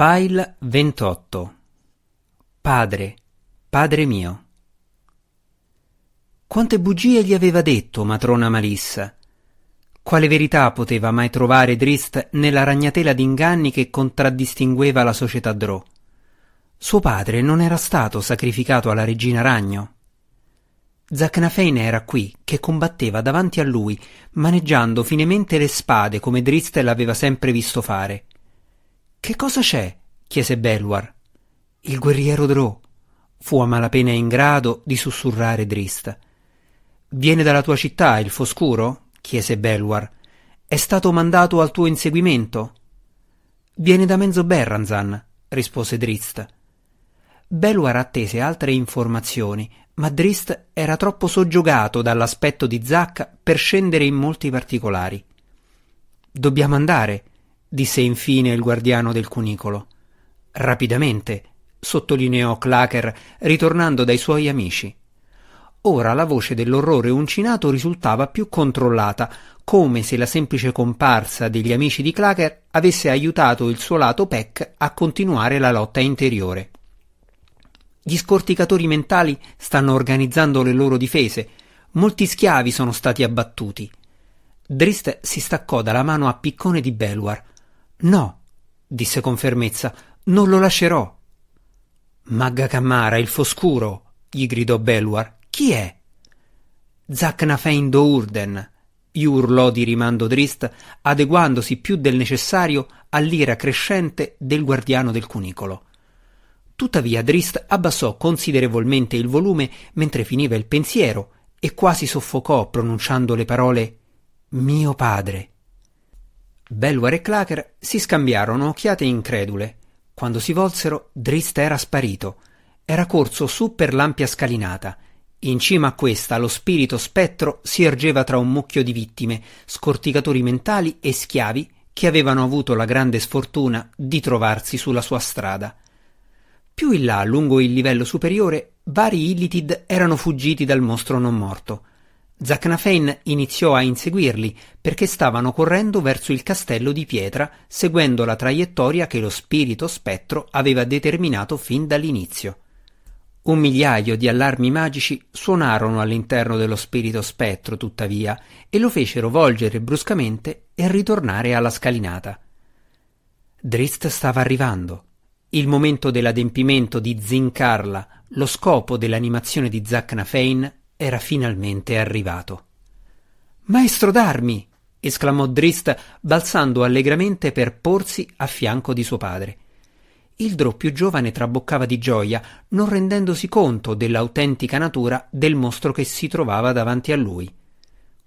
File 28. Padre, padre mio. Quante bugie gli aveva detto Matrona Malice? Quale verità poteva mai trovare Drizzt nella ragnatela di inganni che contraddistingueva la società Drò? Suo padre non era stato sacrificato alla regina Ragno. Zaknafein era qui, che combatteva davanti a lui, maneggiando finemente le spade come Drizzt l'aveva sempre visto fare. «Che cosa c'è?» chiese Belwar. «Il guerriero Drò», fu a malapena in grado di sussurrare Drizzt. «Viene dalla tua città, il Foscuro?» chiese Belwar. «È stato mandato al tuo inseguimento?» «Viene da Menzoberranzan», rispose Drizzt. Belwar attese altre informazioni, ma Drizzt era troppo soggiogato dall'aspetto di Zak per scendere in molti particolari. «Dobbiamo andare», disse infine il guardiano del cunicolo. «Rapidamente», sottolineò Clacker, ritornando dai suoi amici. Ora la voce dell'orrore uncinato risultava più controllata, come se la semplice comparsa degli amici di Clacker avesse aiutato il suo lato Pech a continuare la lotta interiore. Gli scorticatori mentali stanno organizzando le loro difese. Molti schiavi sono stati abbattuti. Drizzt si staccò dalla mano a piccone di Belwar. «No», disse con fermezza, «non lo lascerò». «Magga Cammara, il Foscuro», gli gridò Belwar. «Chi è?» «Zaknafein Do'Urden», gli urlò di rimando Drizzt, adeguandosi più del necessario all'ira crescente del guardiano del cunicolo. Tuttavia Drizzt abbassò considerevolmente il volume mentre finiva il pensiero e quasi soffocò pronunciando le parole «Mio padre». Belwar e Clacker si scambiarono occhiate incredule. Quando si volsero, Drizzt era sparito. Era corso su per l'ampia scalinata. In cima a questa lo spirito spettro si ergeva tra un mucchio di vittime, scorticatori mentali e schiavi che avevano avuto la grande sfortuna di trovarsi sulla sua strada. Più in là, lungo il livello superiore, vari Illithid erano fuggiti dal mostro non morto. Zaknafein iniziò a inseguirli perché stavano correndo verso il castello di pietra, seguendo la traiettoria che lo spirito spettro aveva determinato fin dall'inizio. Un migliaio di allarmi magici suonarono all'interno dello spirito spettro, tuttavia, e lo fecero volgere bruscamente e ritornare alla scalinata. Drizzt stava arrivando. Il momento dell'adempimento di Zincarla, lo scopo dell'animazione di Zaknafein, era finalmente arrivato. «Maestro d'armi!» esclamò Drizzt, balzando allegramente per porsi a fianco di suo padre. Il Drò più giovane traboccava di gioia, non rendendosi conto dell'autentica natura del mostro che si trovava davanti a lui.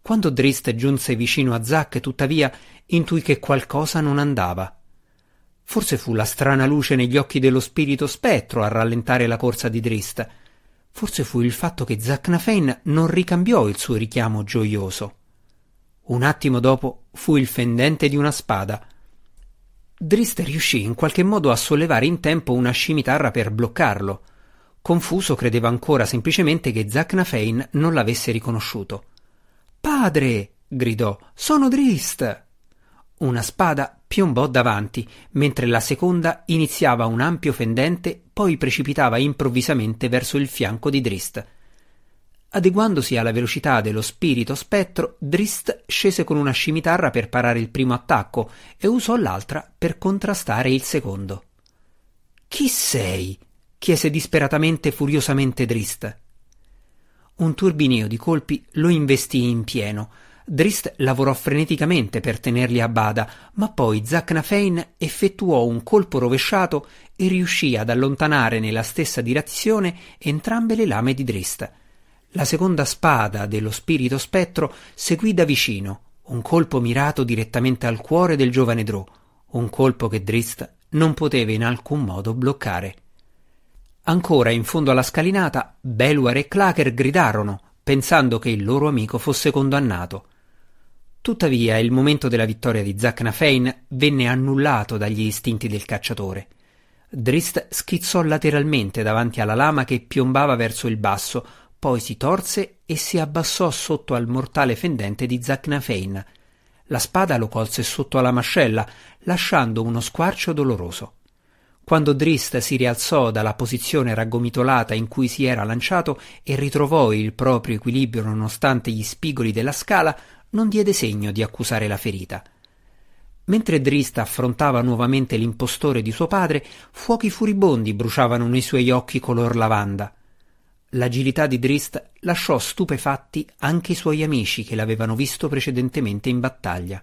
Quando Drizzt giunse vicino a Zak, tuttavia, intuì che qualcosa non andava. Forse fu la strana luce negli occhi dello spirito spettro a rallentare la corsa di Drizzt. Forse fu il fatto che Zaknafein non ricambiò il suo richiamo gioioso. Un attimo dopo fu il fendente di una spada. Drizzt riuscì in qualche modo a sollevare in tempo una scimitarra per bloccarlo. Confuso, credeva ancora semplicemente che Zaknafein non l'avesse riconosciuto. «Padre!» gridò. «Sono Drizzt!» Una spada piombò davanti, mentre la seconda iniziava un ampio fendente, poi precipitava improvvisamente verso il fianco di Drizzt. Adeguandosi alla velocità dello spirito spettro, Drizzt scese con una scimitarra per parare il primo attacco e usò l'altra per contrastare il secondo. «Chi sei?» chiese disperatamente e furiosamente Drizzt. Un turbinio di colpi lo investì in pieno. Drizzt lavorò freneticamente per tenerli a bada, ma poi Zaknafein effettuò un colpo rovesciato e riuscì ad allontanare nella stessa direzione entrambe le lame di Drizzt. La seconda spada dello spirito spettro seguì da vicino, un colpo mirato direttamente al cuore del giovane Drò, un colpo che Drizzt non poteva in alcun modo bloccare. Ancora in fondo alla scalinata, Belwar e Clacker gridarono, pensando che il loro amico fosse condannato. Tuttavia il momento della vittoria di Zaknafein venne annullato dagli istinti del cacciatore. Drizzt schizzò lateralmente davanti alla lama che piombava verso il basso, poi si torse e si abbassò sotto al mortale fendente di Zaknafein. La spada lo colse sotto alla mascella, lasciando uno squarcio doloroso. quando Drizzt si rialzò dalla posizione raggomitolata in cui si era lanciato e ritrovò il proprio equilibrio nonostante gli spigoli della scala, non diede segno di accusare la ferita. Mentre Drizzt affrontava nuovamente l'impostore di suo padre, fuochi furibondi bruciavano nei suoi occhi color lavanda. L'agilità di Drizzt lasciò stupefatti anche i suoi amici che l'avevano visto precedentemente in battaglia.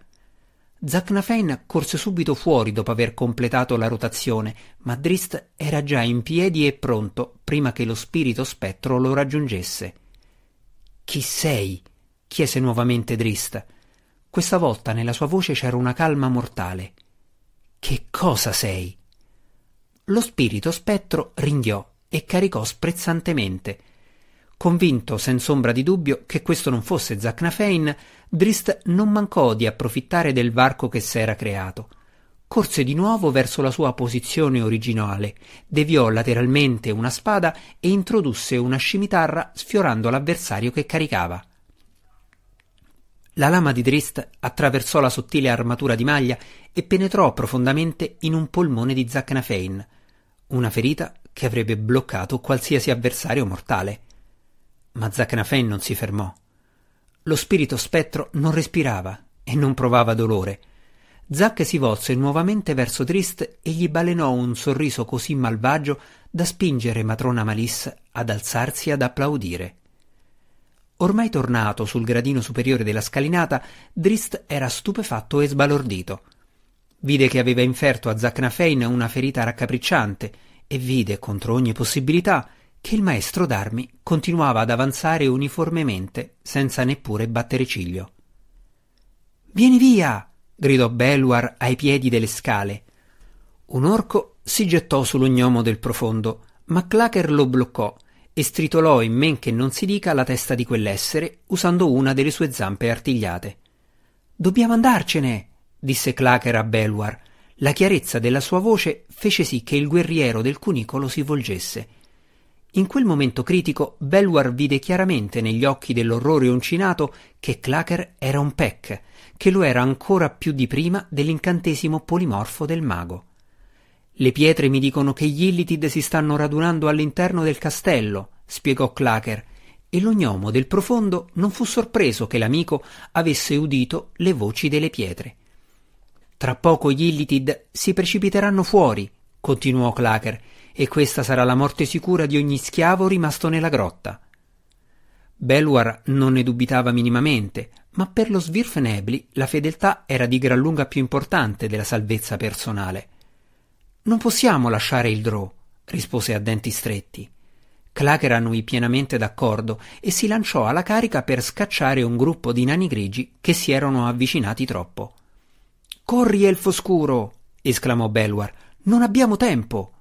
Zaknafein corse subito fuori dopo aver completato la rotazione, ma Drizzt era già in piedi e pronto prima che lo spirito spettro lo raggiungesse. «Chi sei?» chiese nuovamente Drizzt. Questa volta nella sua voce c'era una calma mortale. «Che cosa sei?» Lo spirito spettro ringhiò e caricò sprezzantemente. Convinto senz'ombra di dubbio che questo non fosse Zaknafein, Drizzt non mancò di approfittare del varco che s'era creato. Corse di nuovo verso la sua posizione originale, deviò lateralmente una spada e introdusse una scimitarra sfiorando l'avversario che caricava. La lama di Drizzt attraversò la sottile armatura di maglia e penetrò profondamente in un polmone di Zaknafein, una ferita che avrebbe bloccato qualsiasi avversario mortale. Ma Zaknafein non si fermò. Lo spirito spettro non respirava e non provava dolore. Zak si volse nuovamente verso Drizzt e gli balenò un sorriso così malvagio da spingere Matrona Malice ad alzarsi e ad applaudire. Ormai tornato sul gradino superiore della scalinata, Drizzt era stupefatto e sbalordito. Vide che aveva inferto a Zaknafein una ferita raccapricciante e vide, contro ogni possibilità, che il maestro d'armi continuava ad avanzare uniformemente, senza neppure battere ciglio. «Vieni via!» gridò Belwar ai piedi delle scale. Un orco si gettò sull'ognomo del profondo, ma Clacker lo bloccò e stritolò in men che non si dica la testa di quell'essere usando una delle sue zampe artigliate. «Dobbiamo andarcene!» disse Clacker a Belwar. La chiarezza della sua voce fece sì che il guerriero del cunicolo si volgesse. In quel momento critico Belwar vide chiaramente negli occhi dell'orrore uncinato che Clacker era un Pech, che lo era ancora più di prima dell'incantesimo polimorfo del mago. «Le pietre mi dicono che gli Illithid si stanno radunando all'interno del castello», spiegò Clacker, e l'ognomo del profondo non fu sorpreso che l'amico avesse udito le voci delle pietre. «Tra poco gli Illithid si precipiteranno fuori», continuò Clacker, «e questa sarà la morte sicura di ogni schiavo rimasto nella grotta». Belwar non ne dubitava minimamente, ma per lo Svirfneblin la fedeltà era di gran lunga più importante della salvezza personale. «Non possiamo lasciare il Drow», rispose a denti stretti. Clacker annui pienamente d'accordo e si lanciò alla carica per scacciare un gruppo di nani grigi che si erano avvicinati troppo. «Corri, elfo scuro!» esclamò Belwar. «Non abbiamo tempo!»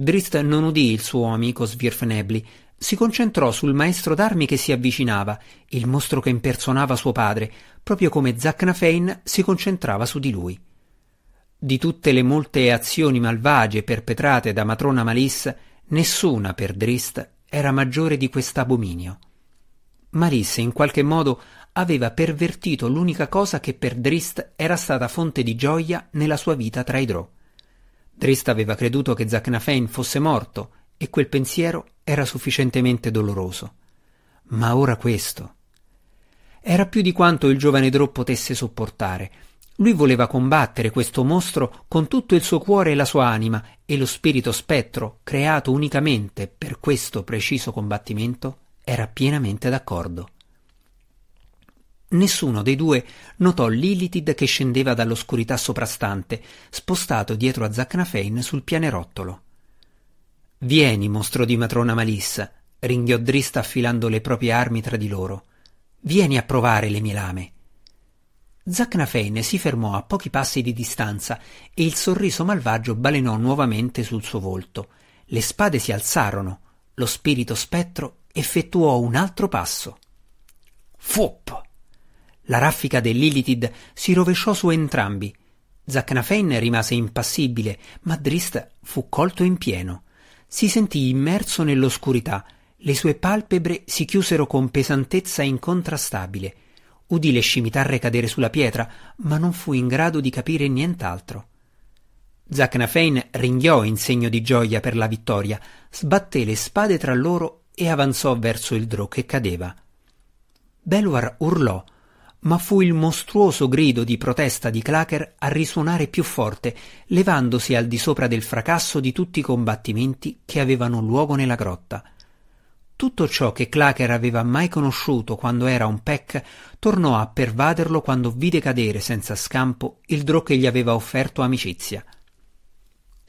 Drizzt non udì il suo amico Svirfneblin. Si concentrò sul maestro d'armi che si avvicinava, il mostro che impersonava suo padre, proprio come Zaknafein si concentrava su di lui. Di tutte le molte azioni malvagie perpetrate da Matrona Malice, nessuna per Drizzt era maggiore di quest'abominio. Malice in qualche modo aveva pervertito l'unica cosa che per Drizzt era stata fonte di gioia nella sua vita tra i Drow. Drizzt aveva creduto che Zaknafein fosse morto e quel pensiero era sufficientemente doloroso. Ma ora questo era più di quanto il giovane Drow potesse sopportare. Lui voleva combattere questo mostro con tutto il suo cuore e la sua anima, e lo spirito spettro, creato unicamente per questo preciso combattimento, era pienamente d'accordo. Nessuno dei due notò l'Illithid che scendeva dall'oscurità soprastante, spostato dietro a Zaknafein sul pianerottolo. «Vieni, mostro di Matrona Malice», ringhiò Drizzt affilando le proprie armi tra di loro. «Vieni a provare le mie lame». Zaknafein si fermò a pochi passi di distanza e il sorriso malvagio balenò nuovamente sul suo volto. Le spade si alzarono. Lo spirito spettro effettuò un altro passo. Fuop! La raffica dell'Illithid si rovesciò su entrambi. Zaknafein rimase impassibile, ma Drizzt fu colto in pieno. Si sentì immerso nell'oscurità. Le sue palpebre si chiusero con pesantezza incontrastabile. Udì le scimitarre cadere sulla pietra, ma non fu in grado di capire nient'altro. Zaknafein ringhiò in segno di gioia per la vittoria, sbatté le spade tra loro e avanzò verso il drò che cadeva. Belwar urlò, ma fu il mostruoso grido di protesta di Clacker a risuonare più forte, levandosi al di sopra del fracasso di tutti i combattimenti che avevano luogo nella grotta. Tutto ciò che Clacker aveva mai conosciuto quando era un Pech tornò a pervaderlo quando vide cadere senza scampo il drò che gli aveva offerto amicizia.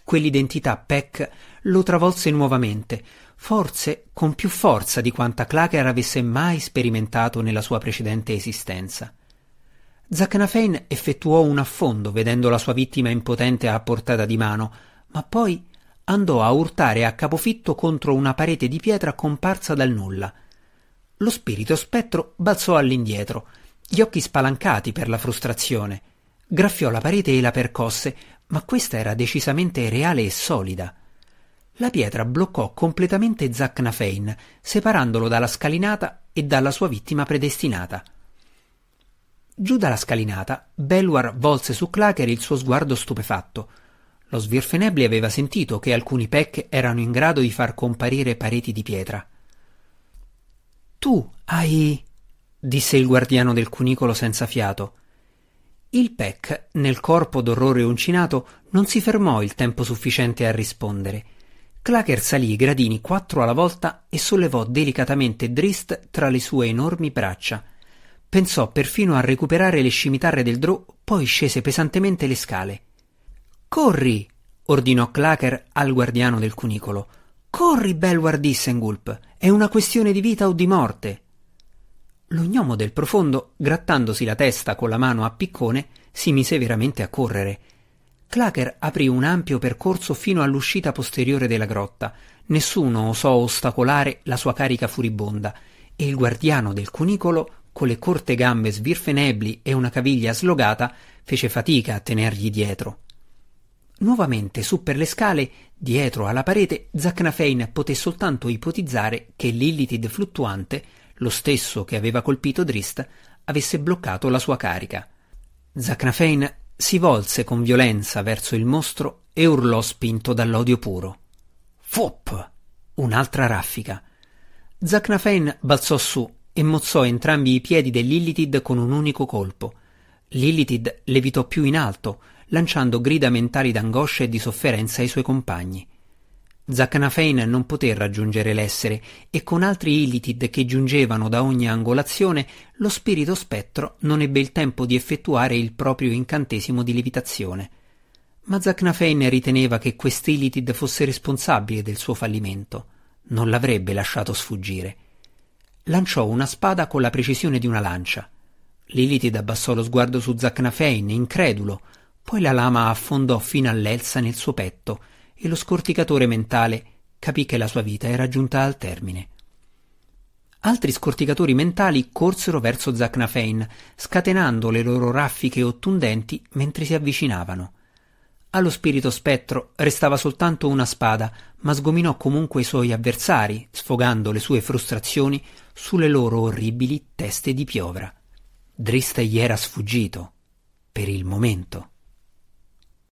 Quell'identità Pech lo travolse nuovamente, forse con più forza di quanta Clacker avesse mai sperimentato nella sua precedente esistenza. Zaknafein effettuò un affondo vedendo la sua vittima impotente a portata di mano, ma poi andò a urtare a capofitto contro una parete di pietra comparsa dal nulla. Lo spirito spettro balzò all'indietro, gli occhi spalancati per la frustrazione. Graffiò la parete e la percosse, ma questa era decisamente reale e solida. La pietra bloccò completamente Zaknafein, separandolo dalla scalinata e dalla sua vittima predestinata. Giù dalla scalinata, Belwar volse su Clacker il suo sguardo stupefatto. Lo Svirfneblin aveva sentito che alcuni Pech erano in grado di far comparire pareti di pietra. «Tu hai...» disse il guardiano del cunicolo senza fiato. Il Pech, nel corpo d'orrore uncinato, non si fermò il tempo sufficiente a rispondere. Clacker salì i gradini 4 alla volta e sollevò delicatamente Drizzt tra le sue enormi braccia. Pensò perfino a recuperare le scimitarre del drò, poi scese pesantemente le scale. «Corri!» ordinò Clacker al guardiano del cunicolo. «Corri, Belwar Dissengulp! È una questione di vita o di morte!» Lo gnomo del profondo, grattandosi la testa con la mano a piccone, si mise veramente a correre. Clacker aprì un ampio percorso fino all'uscita posteriore della grotta. Nessuno osò ostacolare la sua carica furibonda e il guardiano del cunicolo, con le corte gambe svirfenebili e una caviglia slogata, fece fatica a tenergli dietro. Nuovamente su per le scale, dietro alla parete, Zaknafein poté soltanto ipotizzare che l'Illithid fluttuante, lo stesso che aveva colpito Drizzt, avesse bloccato la sua carica. Zaknafein si volse con violenza verso il mostro e urlò spinto dall'odio puro. Fop! Un'altra raffica. Zaknafein balzò su e mozzò entrambi i piedi dell'Illithid con un unico colpo. L'Illithid levitò più in alto, lanciando grida mentali d'angoscia e di sofferenza ai suoi compagni. Zaknafein non poté raggiungere l'essere e con altri Illithid che giungevano da ogni angolazione lo spirito spettro non ebbe il tempo di effettuare il proprio incantesimo di levitazione. Ma Zaknafein riteneva che questi Illithid fosse responsabile del suo fallimento. Non l'avrebbe lasciato sfuggire. Lanciò una spada con la precisione di una lancia. L'Illithid abbassò lo sguardo su Zaknafein, incredulo. Poi la lama affondò fino all'elsa nel suo petto e lo scorticatore mentale capì che la sua vita era giunta al termine. Altri scorticatori mentali corsero verso Zaknafein, scatenando le loro raffiche ottundenti mentre si avvicinavano. Allo spirito spettro restava soltanto una spada, ma sgominò comunque i suoi avversari, sfogando le sue frustrazioni sulle loro orribili teste di piovra. Drizzt gli era sfuggito, per il momento.